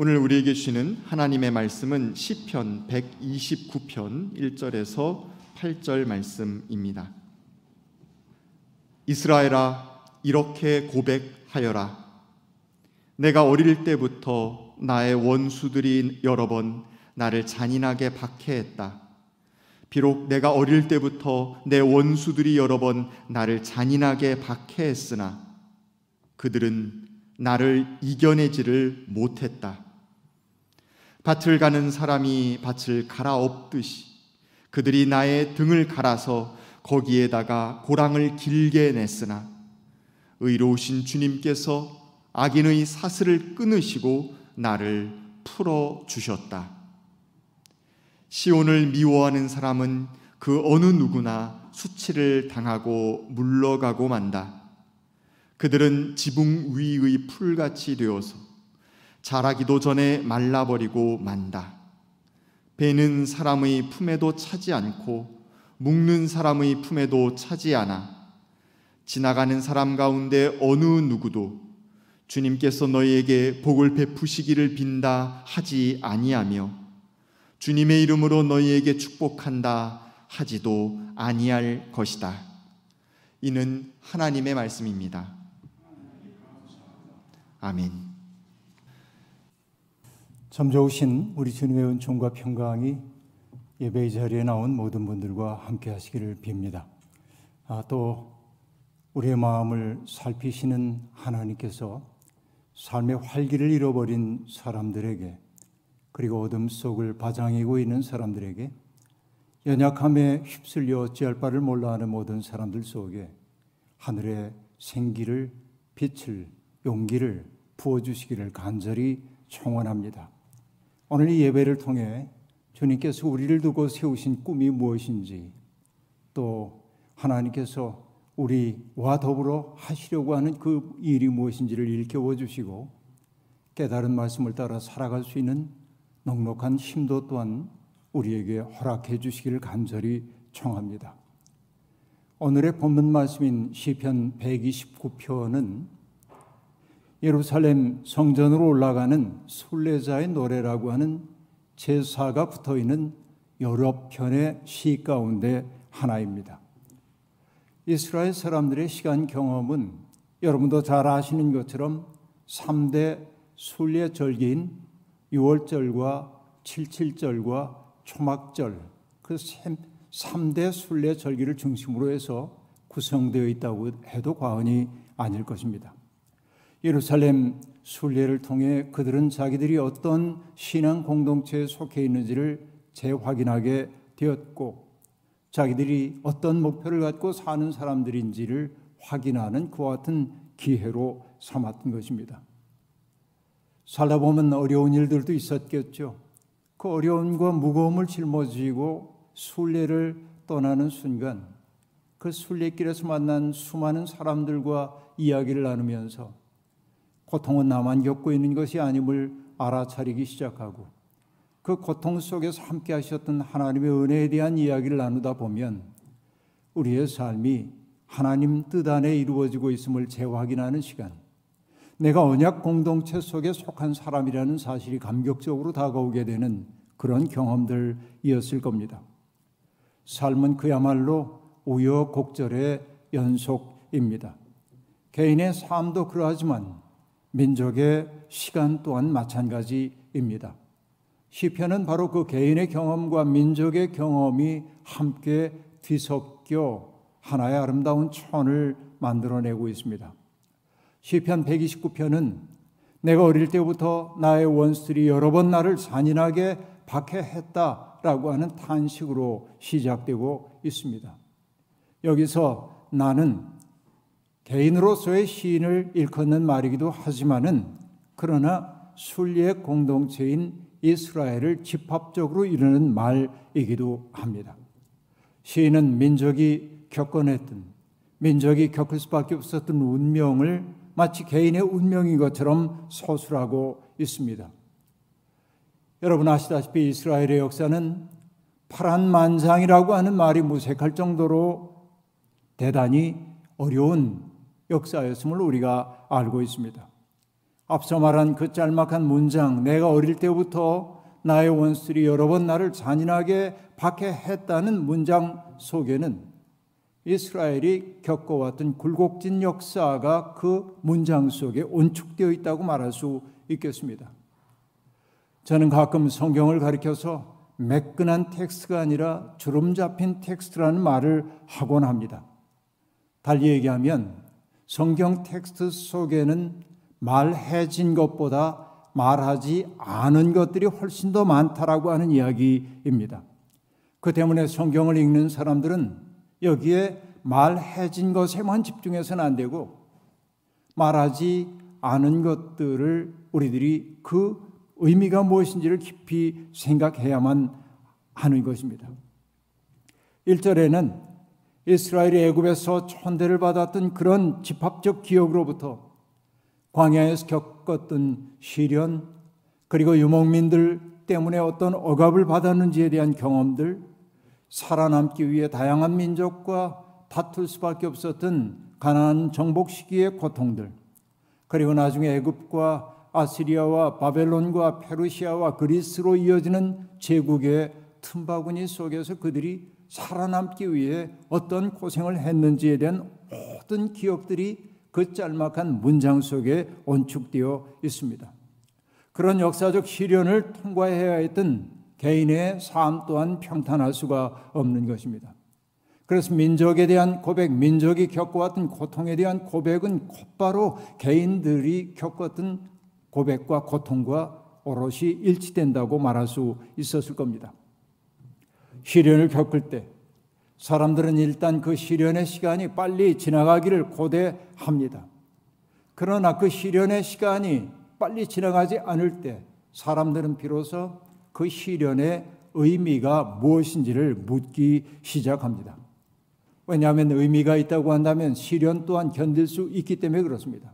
오늘 우리에게 주시는 하나님의 말씀은 시편 129편 1절에서 8절 말씀입니다. 이스라엘아, 이렇게 고백하여라. 내가 어릴 때부터 나의 원수들이 여러 번 나를 잔인하게 박해했다. 비록 내가 어릴 때부터 내 원수들이 여러 번 나를 잔인하게 박해했으나 그들은 나를 이겨내지를 못했다. 밭을 가는 사람이 밭을 갈아엎듯이 그들이 나의 등을 갈아서 거기에다가 고랑을 길게 냈으나 의로우신 주님께서 악인의 사슬을 끊으시고 나를 풀어주셨다. 시온을 미워하는 사람은 그 어느 누구나 수치를 당하고 물러가고 만다. 그들은 지붕 위의 풀같이 되어서 자라기도 전에 말라버리고 만다. 베는 사람의 품에도 차지 않고 묶는 사람의 품에도 차지 않아. 지나가는 사람 가운데 어느 누구도 주님께서 너희에게 복을 베푸시기를 빈다 하지 아니하며 주님의 이름으로 너희에게 축복한다 하지도 아니할 것이다. 이는 하나님의 말씀입니다. 아멘. 참 좋으신 우리 주님의 은총과 평강이 예배의 자리에 나온 모든 분들과 함께 하시기를 빕니다. 또 우리의 마음을 살피시는 하나님께서 삶의 활기를 잃어버린 사람들에게, 그리고 어둠 속을 바장이고 있는 사람들에게, 연약함에 휩쓸려 어찌할 바를 몰라하는 모든 사람들 속에 하늘의 생기를, 빛을, 용기를 부어주시기를 간절히 청원합니다. 오늘 이 예배를 통해 주님께서 우리를 두고 세우신 꿈이 무엇인지, 또 하나님께서 우리와 더불어 하시려고 하는 그 일이 무엇인지를 일깨워주시고 깨달은 말씀을 따라 살아갈 수 있는 넉넉한 힘도 또한 우리에게 허락해 주시기를 간절히 청합니다. 오늘의 본문 말씀인 시편 129편은 예루살렘 성전으로 올라가는 순례자의 노래라고 하는 제사가 붙어있는 여러 편의 시 가운데 하나입니다. 이스라엘 사람들의 시간 경험은 여러분도 잘 아시는 것처럼 3대 순례절기인 유월절과 칠칠절과 초막절, 그 3대 순례절기를 중심으로 해서 구성되어 있다고 해도 과언이 아닐 것입니다. 예루살렘 순례를 통해 그들은 자기들이 어떤 신앙 공동체에 속해 있는지를 재확인하게 되었고, 자기들이 어떤 목표를 갖고 사는 사람들인지를 확인하는 그와 같은 기회로 삼았던 것입니다. 살다 보면 어려운 일들도 있었겠죠. 그 어려움과 무거움을 짊어지고 순례를 떠나는 순간 그 순례길에서 만난 수많은 사람들과 이야기를 나누면서 고통은 나만 겪고 있는 것이 아님을 알아차리기 시작하고, 그 고통 속에서 함께 하셨던 하나님의 은혜에 대한 이야기를 나누다 보면 우리의 삶이 하나님 뜻 안에 이루어지고 있음을 재확인하는 시간, 내가 언약 공동체 속에 속한 사람이라는 사실이 감격적으로 다가오게 되는 그런 경험들이었을 겁니다. 삶은 그야말로 우여곡절의 연속입니다. 개인의 삶도 그러하지만 민족의 시간 또한 마찬가지입니다. 시편은 바로 그 개인의 경험과 민족의 경험이 함께 뒤섞여 하나의 아름다운 천을 만들어내고 있습니다. 시편 129편은 내가 어릴 때부터 나의 원수들이 여러 번 나를 잔인하게 박해했다라고 하는 탄식으로 시작되고 있습니다. 여기서 나는 개인으로서의 시인을 일컫는 말이기도 하지만은, 그러나 순례 공동체인 이스라엘을 집합적으로 이루는 말이기도 합니다. 시인은 민족이 겪어냈던, 민족이 겪을 수밖에 없었던 운명을 마치 개인의 운명인 것처럼 서술하고 있습니다. 여러분 아시다시피 이스라엘의 역사는 파란만장이라고 하는 말이 무색할 정도로 대단히 어려운 역사였음을 우리가 알고 있습니다. 앞서 말한 그 짤막한 문장, 내가 어릴 때부터 나의 원수들이 여러 번 나를 잔인하게 박해했다는 문장 속에는 이스라엘이 겪어왔던 굴곡진 역사가 그 문장 속에 온축되어 있다고 말할 수 있겠습니다. 저는 가끔 성경을 가리켜서 매끈한 텍스트가 아니라 주름 잡힌 텍스트라는 말을 하곤 합니다. 달리 얘기하면 성경 텍스트 속에는 말해진 것보다 말하지 않은 것들이 훨씬 더 많다라고 하는 이야기입니다. 그 때문에 성경을 읽는 사람들은 여기에 말해진 것에만 집중해서는 안 되고 말하지 않은 것들을 우리들이 그 의미가 무엇인지를 깊이 생각해야만 하는 것입니다. 1절에는 이스라엘이 애굽에서 천대를 받았던 그런 집합적 기억으로부터 광야에서 겪었던 시련, 그리고 유목민들 때문에 어떤 억압을 받았는지에 대한 경험들, 살아남기 위해 다양한 민족과 다툴 수밖에 없었던 가나안 정복 시기의 고통들, 그리고 나중에 애굽과 아시리아와 바벨론과 페르시아와 그리스로 이어지는 제국의 틈바구니 속에서 그들이 살아남기 위해 어떤 고생을 했는지에 대한 모든 기억들이 그 짤막한 문장 속에 온축되어 있습니다. 그런 역사적 시련을 통과해야 했던 개인의 삶 또한 평탄할 수가 없는 것입니다. 그래서 민족에 대한 고백, 민족이 겪어왔던 고통에 대한 고백은 곧바로 개인들이 겪었던 고백과 고통과 오롯이 일치된다고 말할 수 있었을 겁니다. 시련을 겪을 때 사람들은 일단 그 시련의 시간이 빨리 지나가기를 고대합니다. 그러나 그 시련의 시간이 빨리 지나가지 않을 때 사람들은 비로소 그 시련의 의미가 무엇인지를 묻기 시작합니다. 왜냐하면 의미가 있다고 한다면 시련 또한 견딜 수 있기 때문에 그렇습니다.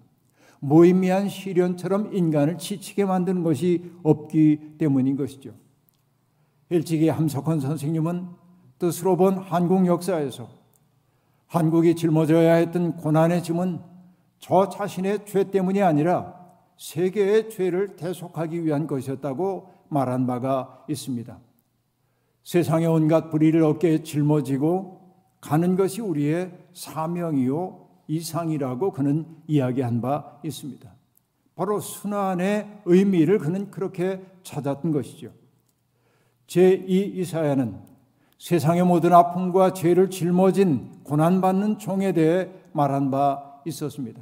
무의미한 시련처럼 인간을 지치게 만드는 것이 없기 때문인 것이죠. 일찍이 함석헌 선생님은 뜻으로 본 한국 역사에서 한국이 짊어져야 했던 고난의 짐은 저 자신의 죄 때문이 아니라 세계의 죄를 대속하기 위한 것이었다고 말한 바가 있습니다. 세상의 온갖 불의를 어깨에 짊어지고 가는 것이 우리의 사명이요 이상이라고 그는 이야기한 바 있습니다. 바로 순환의 의미를 그는 그렇게 찾았던 것이죠. 제2이사야는 세상의 모든 아픔과 죄를 짊어진 고난받는 종에 대해 말한 바 있었습니다.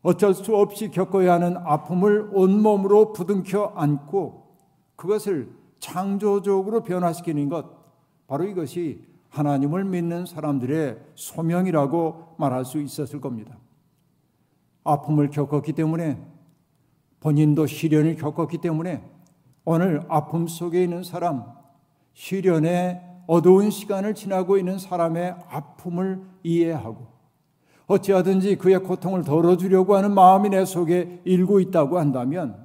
어쩔 수 없이 겪어야 하는 아픔을 온몸으로 부둥켜 안고 그것을 창조적으로 변화시키는 것, 바로 이것이 하나님을 믿는 사람들의 소명이라고 말할 수 있었을 겁니다. 아픔을 겪었기 때문에, 본인도 시련을 겪었기 때문에 오늘 아픔 속에 있는 사람, 시련의 어두운 시간을 지나고 있는 사람의 아픔을 이해하고 어찌하든지 그의 고통을 덜어주려고 하는 마음이 내 속에 일고 있다고 한다면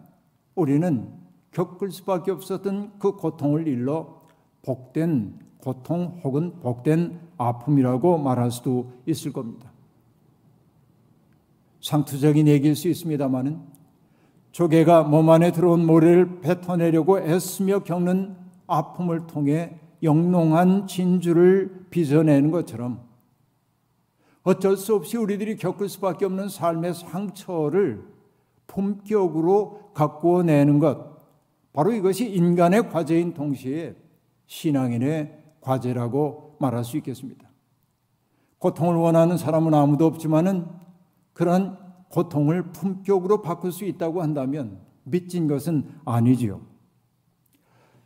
우리는 겪을 수밖에 없었던 그 고통을 일러 복된 고통 혹은 복된 아픔이라고 말할 수도 있을 겁니다. 상투적인 얘기일 수 있습니다만은 조개가 몸 안에 들어온 모래를 뱉어내려고 애쓰며 겪는 아픔을 통해 영롱한 진주를 빚어내는 것처럼 어쩔 수 없이 우리들이 겪을 수밖에 없는 삶의 상처를 품격으로 가꾸어 내는 것, 바로 이것이 인간의 과제인 동시에 신앙인의 과제라고 말할 수 있겠습니다. 고통을 원하는 사람은 아무도 없지만은 그런 고통을 품격으로 바꿀 수 있다고 한다면 미친 것은 아니지요.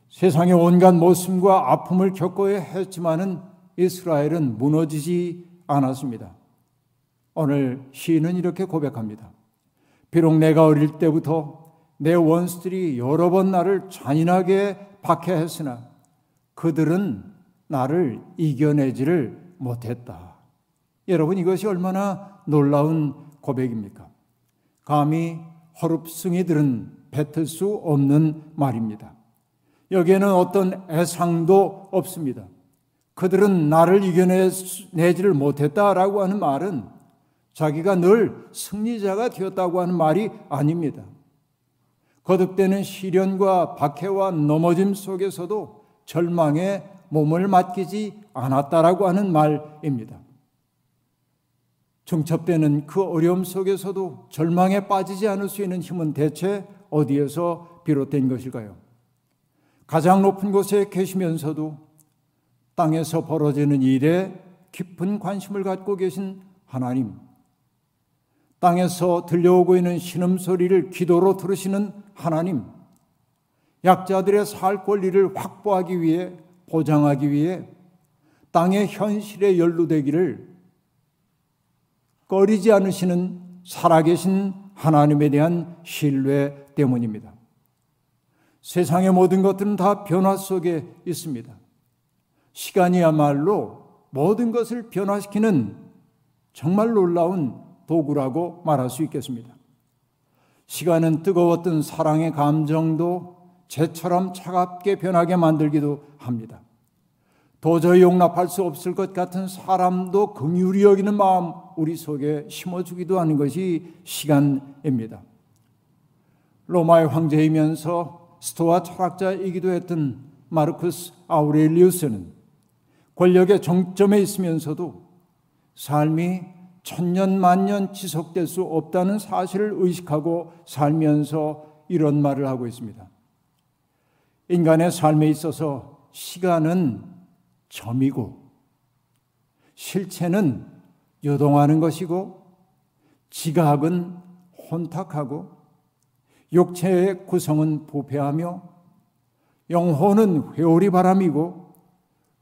세상의 온갖 모순과 아픔을 겪어야 했지만은 이스라엘은 무너지지 않았습니다. 오늘 시인은 이렇게 고백합니다. 비록 내가 어릴 때부터 내 원수들이 여러 번 나를 잔인하게 박해했으나 그들은 나를 이겨내지를 못했다. 여러분, 이것이 얼마나 놀라운 고백입니까? 감히 허름승이들은 뱉을 수 없는 말입니다. 여기에는 어떤 애상도 없습니다. 그들은 나를 이겨내지를 못했다라고 하는 말은 자기가 늘 승리자가 되었다고 하는 말이 아닙니다. 거듭되는 시련과 박해와 넘어짐 속에서도 절망에 몸을 맡기지 않았다라고 하는 말입니다. 중첩되는 그 어려움 속에서도 절망에 빠지지 않을 수 있는 힘은 대체 어디에서 비롯된 것일까요? 가장 높은 곳에 계시면서도 땅에서 벌어지는 일에 깊은 관심을 갖고 계신 하나님, 땅에서 들려오고 있는 신음소리를 기도로 들으시는 하나님, 약자들의 살 권리를 확보하기 위해, 보장하기 위해 땅의 현실에 연루되기를 꺼리지 않으시는 살아계신 하나님에 대한 신뢰 때문입니다. 세상의 모든 것들은 다 변화 속에 있습니다. 시간이야말로 모든 것을 변화시키는 정말 놀라운 도구라고 말할 수 있겠습니다. 시간은 뜨거웠던 사랑의 감정도 재처럼 차갑게 변하게 만들기도 합니다. 도저히 용납할 수 없을 것 같은 사람도 긍휼히 여기는 마음 우리 속에 심어주기도 하는 것이 시간입니다. 로마의 황제이면서 스토아 철학자이기도 했던 마르쿠스 아우렐리우스는 권력의 정점에 있으면서도 삶이 천년 만년 지속될 수 없다는 사실을 의식하고 살면서 이런 말을 하고 있습니다. 인간의 삶에 있어서 시간은 점이고 실체는 요동하는 것이고 지각은 혼탁하고 육체의 구성은 부패하며 영혼은 회오리 바람이고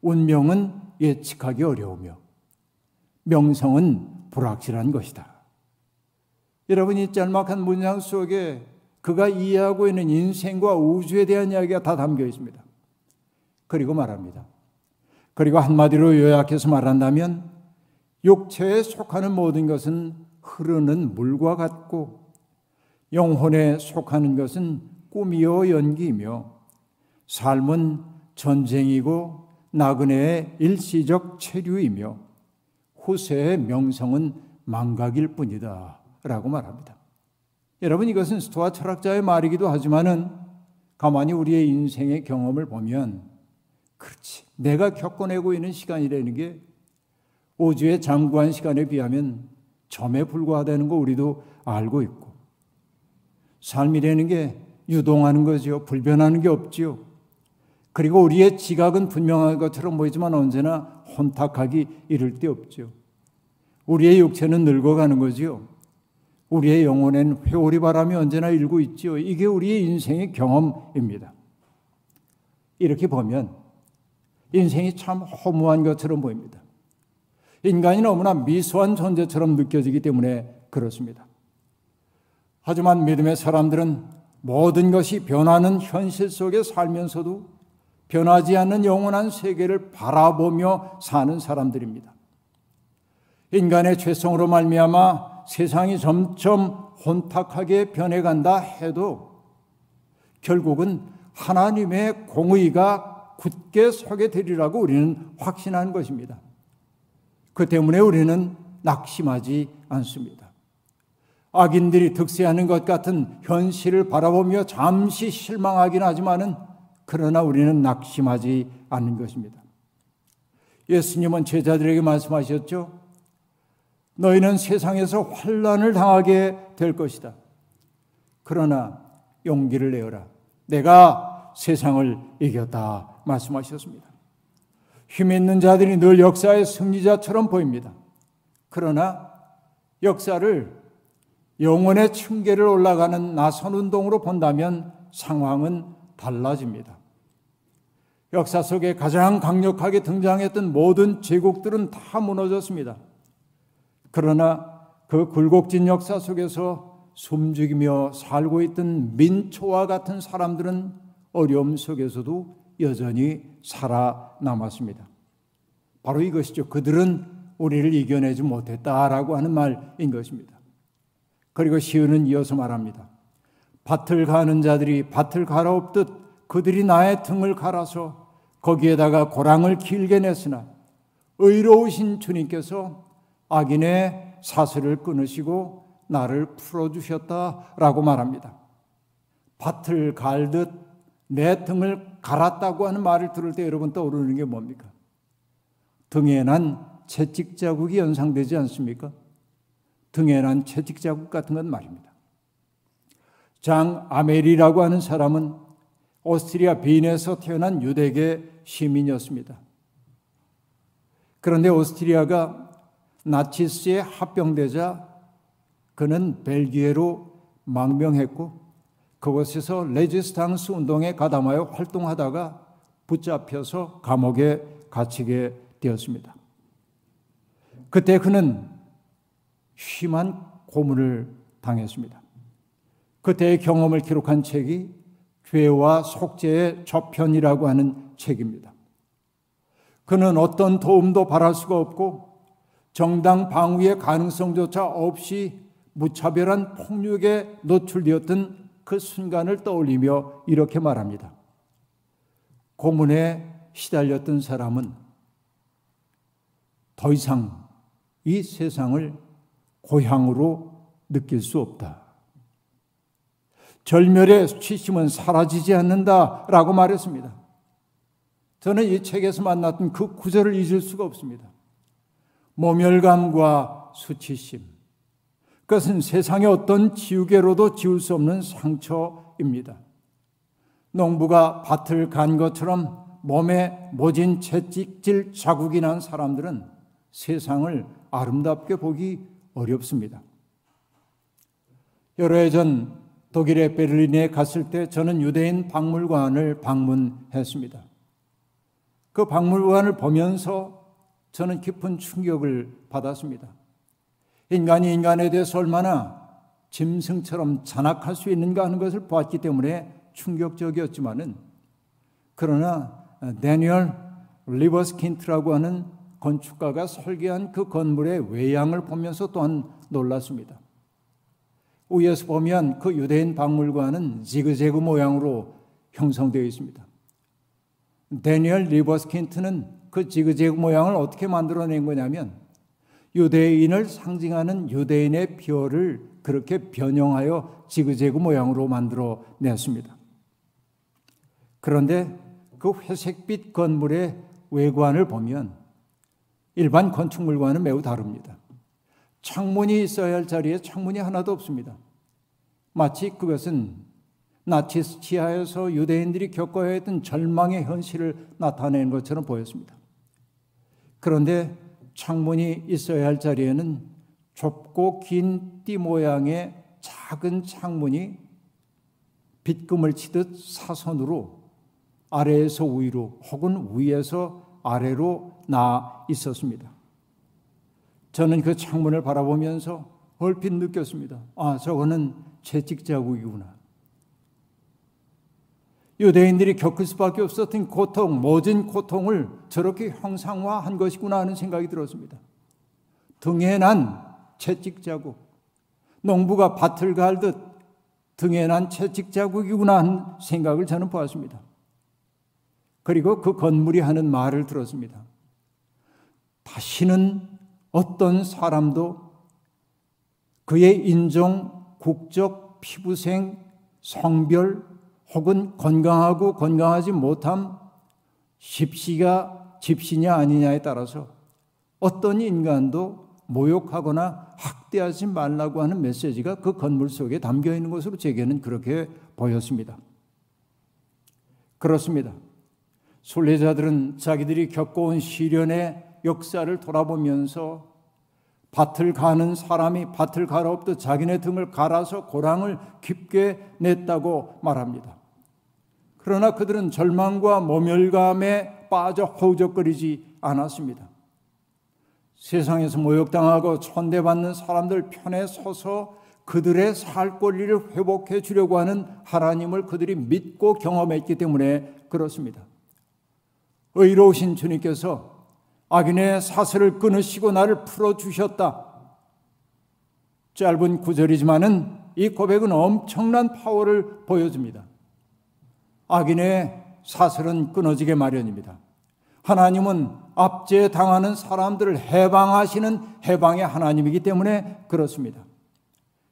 운명은 예측하기 어려우며 명성은 불확실한 것이다. 여러분, 이 짤막한 문장 속에 그가 이해하고 있는 인생과 우주에 대한 이야기가 다 담겨 있습니다. 그리고 말합니다. 그리고 한마디로 요약해서 말한다면 육체에 속하는 모든 것은 흐르는 물과 같고 영혼에 속하는 것은 꿈이요 연기이며 삶은 전쟁이고 나그네의 일시적 체류이며 후세의 명성은 망각일 뿐이다 라고 말합니다. 여러분, 이것은 스토아 철학자의 말이기도 하지만은 가만히 우리의 인생의 경험을 보면 그렇지, 내가 겪어내고 있는 시간이라는 게 우주의 장구한 시간에 비하면 점에 불과하다는 거 우리도 알고 있고, 삶이라는 게 유동하는 거지요. 불변하는 게 없지요. 그리고 우리의 지각은 분명한 것처럼 보이지만 언제나 혼탁하기 이를 데 없지요. 우리의 육체는 늙어가는 거지요. 우리의 영혼엔 회오리 바람이 언제나 일고 있지요. 이게 우리의 인생의 경험입니다. 이렇게 보면 인생이 참 허무한 것처럼 보입니다. 인간이 너무나 미소한 존재처럼 느껴지기 때문에 그렇습니다. 하지만 믿음의 사람들은 모든 것이 변하는 현실 속에 살면서도 변하지 않는 영원한 세계를 바라보며 사는 사람들입니다. 인간의 죄성으로 말미암아 세상이 점점 혼탁하게 변해간다 해도 결국은 하나님의 공의가 굳게 서게 되리라고 우리는 확신한 것입니다. 그 때문에 우리는 낙심하지 않습니다. 악인들이 득세하는 것 같은 현실을 바라보며 잠시 실망하긴 하지만은 그러나 우리는 낙심하지 않는 것입니다. 예수님은 제자들에게 말씀하셨죠. 너희는 세상에서 환난을 당하게 될 것이다. 그러나 용기를 내어라. 내가 세상을 이겼다 말씀하셨습니다. 힘 있는 자들이 늘 역사의 승리자처럼 보입니다. 그러나 역사를 영혼의 층계를 올라가는 나선 운동으로 본다면 상황은 달라집니다. 역사 속에 가장 강력하게 등장했던 모든 제국들은 다 무너졌습니다. 그러나 그 굴곡진 역사 속에서 숨죽이며 살고 있던 민초와 같은 사람들은 어려움 속에서도 여전히 살아남았습니다. 바로 이것이죠. 그들은 우리를 이겨내지 못했다라고 하는 말인 것입니다. 그리고 시온은 이어서 말합니다. 밭을 가는 자들이 밭을 갈아엎듯 그들이 나의 등을 갈아서 거기에다가 고랑을 길게 냈으나 의로우신 주님께서 악인의 사슬을 끊으시고 나를 풀어주셨다라고 말합니다. 밭을 갈듯 내 등을 갈았다고 하는 말을 들을 때 여러분 떠오르는 게 뭡니까? 등에 난 채찍 자국이 연상되지 않습니까? 등에 난 채찍 자국 같은 건 말입니다. 장 아멜이라고 하는 사람은 오스트리아 빈에서 태어난 유대계 시민이었습니다. 그런데 오스트리아가 나치스에 합병되자 그는 벨기에로 망명했고 그곳에서 레지스탕스 운동에 가담하여 활동하다가 붙잡혀서 감옥에 갇히게 되었습니다. 그때 그는 심한 고문을 당했습니다. 그때의 경험을 기록한 책이 죄와 속죄의 저편이라고 하는 책입니다. 그는 어떤 도움도 바랄 수가 없고 정당 방위의 가능성조차 없이 무차별한 폭력에 노출되었던 그 순간을 떠올리며 이렇게 말합니다. 고문에 시달렸던 사람은 더 이상 이 세상을 고향으로 느낄 수 없다. 절멸의 수치심은 사라지지 않는다라고 말했습니다. 저는 이 책에서 만났던 그 구절을 잊을 수가 없습니다. 모멸감과 수치심, 그것은 세상의 어떤 지우개로도 지울 수 없는 상처입니다. 농부가 밭을 간 것처럼 몸에 모진 채찍질 자국이 난 사람들은 세상을 아름답게 보기 어렵습니다. 여러 해 전 독일의 베를린에 갔을 때 저는 유대인 박물관을 방문했습니다. 그 박물관을 보면서 저는 깊은 충격을 받았습니다. 인간이 인간에 대해서 얼마나 짐승처럼 잔악할 수 있는가 하는 것을 보았기 때문에 충격적이었지만은, 그러나 데니얼 리버스킨트라고 하는 건축가가 설계한 그 건물의 외양을 보면서 또한 놀랐습니다. 위에서 보면 그 유대인 박물관은 지그재그 모양으로 형성되어 있습니다. 데니얼 리버스킨트는 그 지그재그 모양을 어떻게 만들어낸 거냐면 유대인을 상징하는 유대인의 별을 그렇게 변형하여 지그재그 모양으로 만들어냈습니다. 그런데 그 회색빛 건물의 외관을 보면 일반 건축물과는 매우 다릅니다. 창문이 있어야 할 자리에 창문이 하나도 없습니다. 마치 그것은 나치스 치하에서 유대인들이 겪어야 했던 절망의 현실을 나타낸 것처럼 보였습니다. 그런데 창문이 있어야 할 자리에는 좁고 긴 띠 모양의 작은 창문이 빗금을 치듯 사선으로 아래에서 위로 혹은 위에서 아래로 나아 있었습니다. 저는 그 창문을 바라보면서 얼핏 느꼈습니다. 아, 저거는 채찍 자국이구나. 유대인들이 겪을 수밖에 없었던 고통, 모진 고통을 저렇게 형상화한 것이구나 하는 생각이 들었습니다. 등에 난 채찍 자국, 농부가 밭을 갈듯 등에 난 채찍 자국이구나 하는 생각을 저는 보았습니다. 그리고 그 건물이 하는 말을 들었습니다. 다시는 어떤 사람도 그의 인종, 국적, 피부색, 성별 혹은 건강하고 건강하지 못함, 집시가 집시냐 아니냐에 따라서 어떤 인간도 모욕하거나 학대하지 말라고 하는 메시지가 그 건물 속에 담겨 있는 것으로 제게는 그렇게 보였습니다. 그렇습니다. 순례자들은 자기들이 겪어온 시련의 역사를 돌아보면서 밭을 가는 사람이 밭을 갈아엎듯 자기네 등을 갈아서 고랑을 깊게 냈다고 말합니다. 그러나 그들은 절망과 모멸감에 빠져 허우적거리지 않았습니다. 세상에서 모욕당하고 천대받는 사람들 편에 서서 그들의 살 권리를 회복해 주려고 하는 하나님을 그들이 믿고 경험했기 때문에 그렇습니다. 의로우신 주님께서 악인의 사슬을 끊으시고 나를 풀어주셨다. 짧은 구절이지만은 이 고백은 엄청난 파워를 보여줍니다. 악인의 사슬은 끊어지게 마련입니다. 하나님은 압제당하는 사람들을 해방하시는 해방의 하나님이기 때문에 그렇습니다.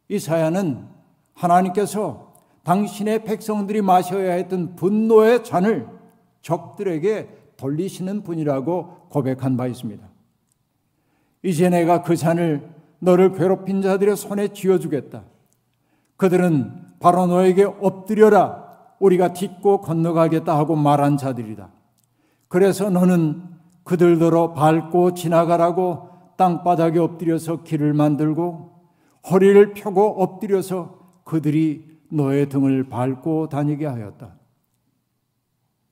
이사야는 하나님께서 당신의 백성들이 마셔야 했던 분노의 잔을 적들에게 돌리시는 분이라고 고백한 바 있습니다. 이제 내가 그 잔을 너를 괴롭힌 자들의 손에 쥐어주겠다. 그들은 바로 너에게 엎드려라. 우리가 딛고 건너가겠다 하고 말한 자들이다. 그래서 너는 그들더러 밟고 지나가라고 땅바닥에 엎드려서 길을 만들고 허리를 펴고 엎드려서 그들이 너의 등을 밟고 다니게 하였다.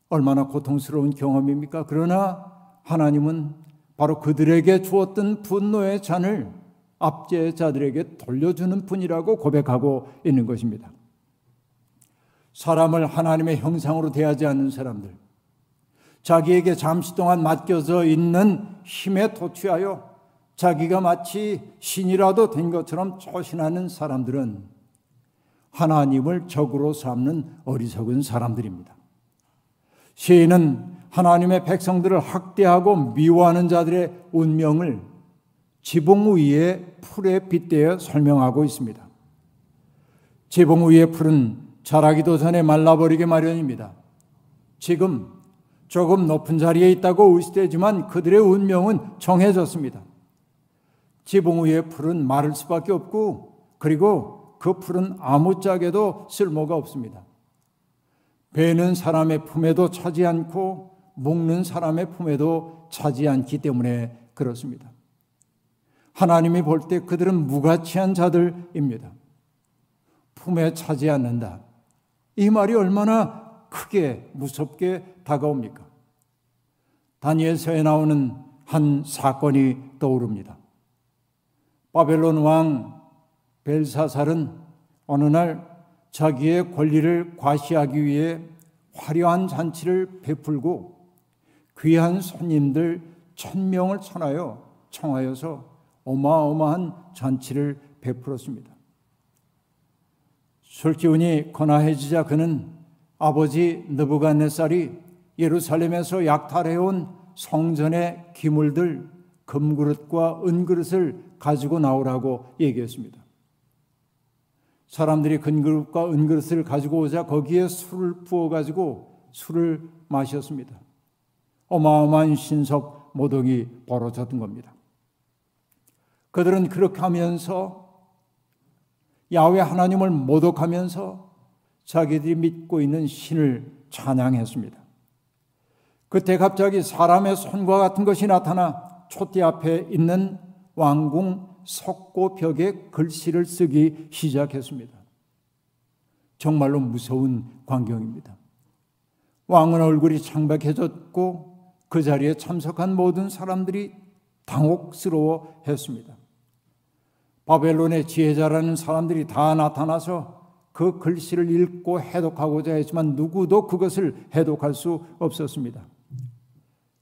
얼마나 고통스러운 경험입니까? 그러나 하나님은 바로 그들에게 주었던 분노의 잔을 압제자들에게 돌려주는 분이라고 고백하고 있는 것입니다. 사람을 하나님의 형상으로 대하지 않는 사람들, 자기에게 잠시 동안 맡겨져 있는 힘에 도취하여 자기가 마치 신이라도 된 것처럼 초신하는 사람들은 하나님을 적으로 삼는 어리석은 사람들입니다. 시인은 하나님의 백성들을 학대하고 미워하는 자들의 운명을 지붕 위의 풀에 빗대어 설명하고 있습니다. 지붕 위의 풀은 자라기도 전에 말라버리게 마련입니다. 지금 조금 높은 자리에 있다고 의심되지만 그들의 운명은 정해졌습니다. 지붕 위의 풀은 마를 수밖에 없고 그리고 그 풀은 아무짝에도 쓸모가 없습니다. 베는 사람의 품에도 차지 않고 묶는 사람의 품에도 차지 않기 때문에 그렇습니다. 하나님이 볼 때 그들은 무가치한 자들입니다. 품에 차지 않는다. 이 말이 얼마나 크게 무섭게 다가옵니까? 다니엘서에 나오는 한 사건이 떠오릅니다. 바벨론 왕 벨사살은 어느 날 자기의 권리를 과시하기 위해 화려한 잔치를 베풀고 귀한 손님들 1000명을 청하여서 어마어마한 잔치를 베풀었습니다. 술기운이 거나해지자 그는 아버지 느부갓네살이 예루살렘에서 약탈해온 성전의 기물들, 금그릇과 은그릇을 가지고 나오라고 얘기했습니다. 사람들이 금그릇과 은그릇을 가지고 오자 거기에 술을 부어가지고 술을 마셨습니다. 어마어마한 신석 모독이 벌어졌던 겁니다. 그들은 그렇게 하면서 야훼 하나님을 모독하면서 자기들이 믿고 있는 신을 찬양했습니다. 그때 갑자기 사람의 손과 같은 것이 나타나 촛대 앞에 있는 왕궁 석고벽에 글씨를 쓰기 시작했습니다. 정말로 무서운 광경입니다. 왕은 얼굴이 창백해졌고 그 자리에 참석한 모든 사람들이 당혹스러워했습니다. 바벨론의 지혜자라는 사람들이 다 나타나서 그 글씨를 읽고 해독하고자 했지만 누구도 그것을 해독할 수 없었습니다.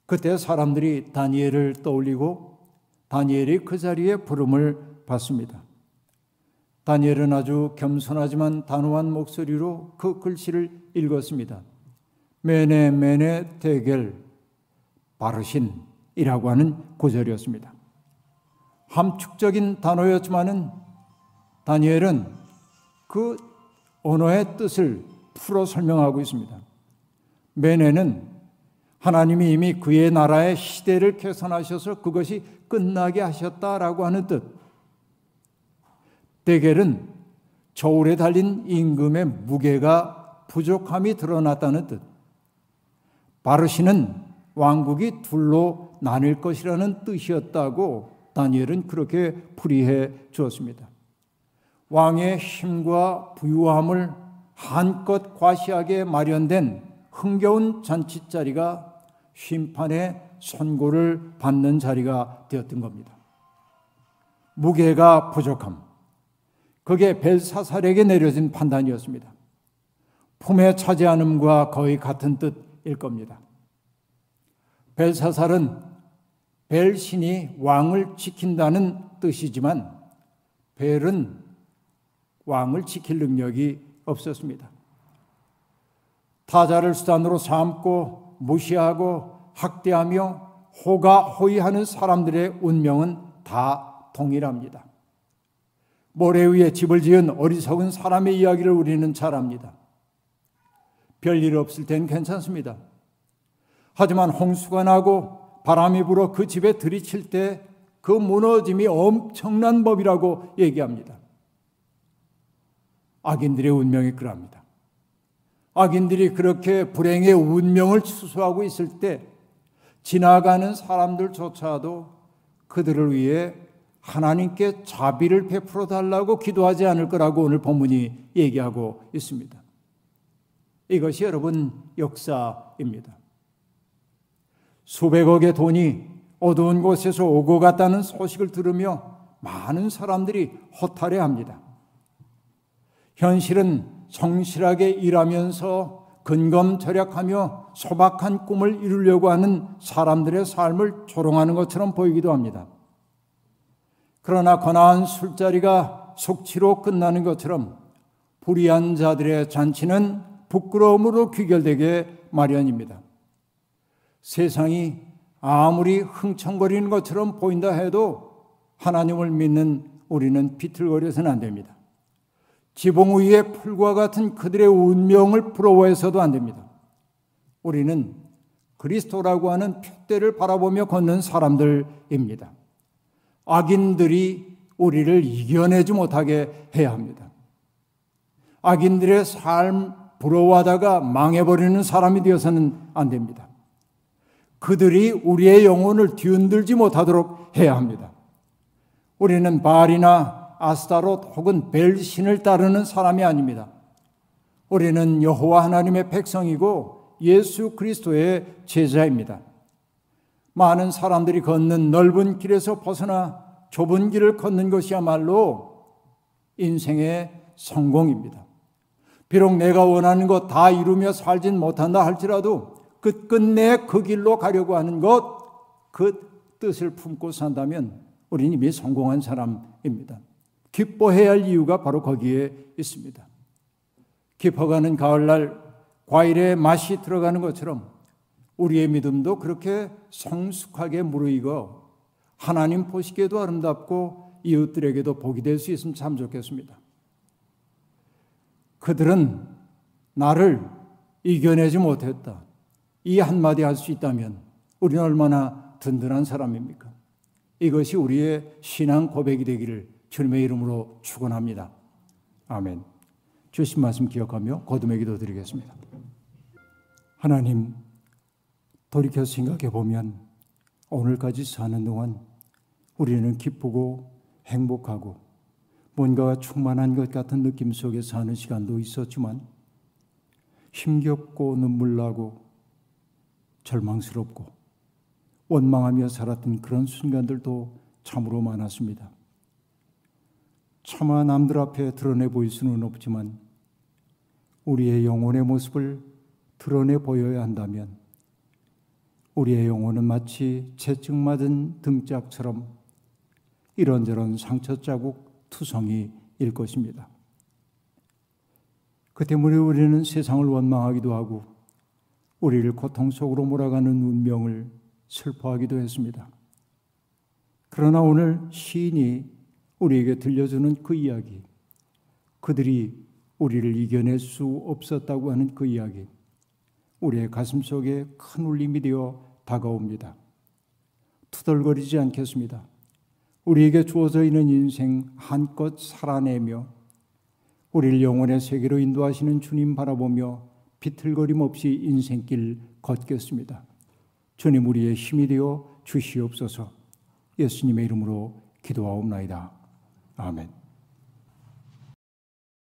그때 사람들이 다니엘을 떠올리고 다니엘이 그 자리에 부름을 받습니다. 다니엘은 아주 겸손하지만 단호한 목소리로 그 글씨를 읽었습니다. 메네 메네 데겔 바르신이라고 하는 구절이었습니다. 함축적인 단어였지만은 다니엘은 그 언어의 뜻을 풀어 설명하고 있습니다. 메네는 하나님이 이미 그의 나라의 시대를 계산하셔서 그것이 끝나게 하셨다라고 하는 뜻. 데겔은 저울에 달린 임금의 무게가 부족함이 드러났다는 뜻. 바르신은 왕국이 둘로 나뉠 것이라는 뜻이었다고 다니엘은 그렇게 풀이해 주었습니다. 왕의 힘과 부유함을 한껏 과시하게 마련된 흥겨운 잔치자리가 심판의 선고를 받는 자리가 되었던 겁니다. 무게가 부족함, 그게 벨사살에게 내려진 판단이었습니다. 품에 차지 않음과 거의 같은 뜻일 겁니다. 벨사살은 벨신이 왕을 지킨다는 뜻이지만 벨은 왕을 지킬 능력이 없었습니다. 타자를 수단으로 삼고 무시하고 학대하며 호가호위하는 사람들의 운명은 다 동일합니다. 모래 위에 집을 지은 어리석은 사람의 이야기를 우리는 잘 압니다. 별일 없을 땐 괜찮습니다. 하지만 홍수가 나고 바람이 불어 그 집에 들이칠 때 그 무너짐이 엄청난 법이라고 얘기합니다. 악인들의 운명이 그럽니다. 악인들이 그렇게 불행의 운명을 추수하고 있을 때 지나가는 사람들조차도 그들을 위해 하나님께 자비를 베풀어 달라고 기도하지 않을 거라고 오늘 본문이 얘기하고 있습니다. 이것이 여러분 역사입니다. 수백억의 돈이 어두운 곳에서 오고 갔다는 소식을 들으며 많은 사람들이 허탈해합니다. 현실은 성실하게 일하면서 근검절약하며 소박한 꿈을 이루려고 하는 사람들의 삶을 조롱하는 것처럼 보이기도 합니다. 그러나 거나한 술자리가 속치로 끝나는 것처럼 불의한 자들의 잔치는 부끄러움으로 귀결되게 마련입니다. 세상이 아무리 흥청거리는 것처럼 보인다 해도 하나님을 믿는 우리는 비틀거려서는 안 됩니다. 지붕 위의 풀과 같은 그들의 운명을 부러워해서도 안 됩니다. 우리는 그리스도라고 하는 핏대를 바라보며 걷는 사람들입니다. 악인들이 우리를 이겨내지 못하게 해야 합니다. 악인들의 삶 부러워하다가 망해버리는 사람이 되어서는 안 됩니다. 그들이 우리의 영혼을 뒤흔들지 못하도록 해야 합니다. 우리는 바알이나 아스타롯 혹은 벨 신을 따르는 사람이 아닙니다. 우리는 여호와 하나님의 백성이고 예수 그리스도의 제자입니다. 많은 사람들이 걷는 넓은 길에서 벗어나 좁은 길을 걷는 것이야말로 인생의 성공입니다. 비록 내가 원하는 것 다 이루며 살진 못한다 할지라도 끝끝내 그 길로 가려고 하는 것, 그 뜻을 품고 산다면 우리는 이미 성공한 사람입니다. 기뻐해야 할 이유가 바로 거기에 있습니다. 깊어가는 가을날 과일에 맛이 들어가는 것처럼 우리의 믿음도 그렇게 성숙하게 무르익어 하나님 보시기에도 아름답고 이웃들에게도 복이 될 수 있으면 참 좋겠습니다. 그들은 나를 이겨내지 못했다. 이 한마디 할 수 있다면 우리는 얼마나 든든한 사람입니까? 이것이 우리의 신앙 고백이 되기를 주님의 이름으로 축원합니다. 아멘. 주신 말씀 기억하며 거듭의 기도 드리겠습니다. 하나님, 돌이켜 생각해보면 오늘까지 사는 동안 우리는 기쁘고 행복하고 뭔가가 충만한 것 같은 느낌 속에 사는 시간도 있었지만 힘겹고 눈물나고 절망스럽고 원망하며 살았던 그런 순간들도 참으로 많았습니다. 차마 남들 앞에 드러내 보일 수는 없지만 우리의 영혼의 모습을 드러내 보여야 한다면 우리의 영혼은 마치 채찍맞은 등짝처럼 이런저런 상처 자국 투성이일 것입니다. 그 때문에 우리는 세상을 원망하기도 하고 우리를 고통 속으로 몰아가는 운명을 슬퍼하기도 했습니다. 그러나 오늘 시인이 우리에게 들려주는 그 이야기, 그들이 우리를 이겨낼 수 없었다고 하는 그 이야기, 우리의 가슴 속에 큰 울림이 되어 다가옵니다. 투덜거리지 않겠습니다. 우리에게 주어져 있는 인생 한껏 살아내며 우리를 영혼의 세계로 인도하시는 주님 바라보며 비틀거림 없이 인생길 걷겠습니다. 주님, 우리의 힘이 되어 주시옵소서. 예수님의 이름으로 기도하옵나이다. 아멘.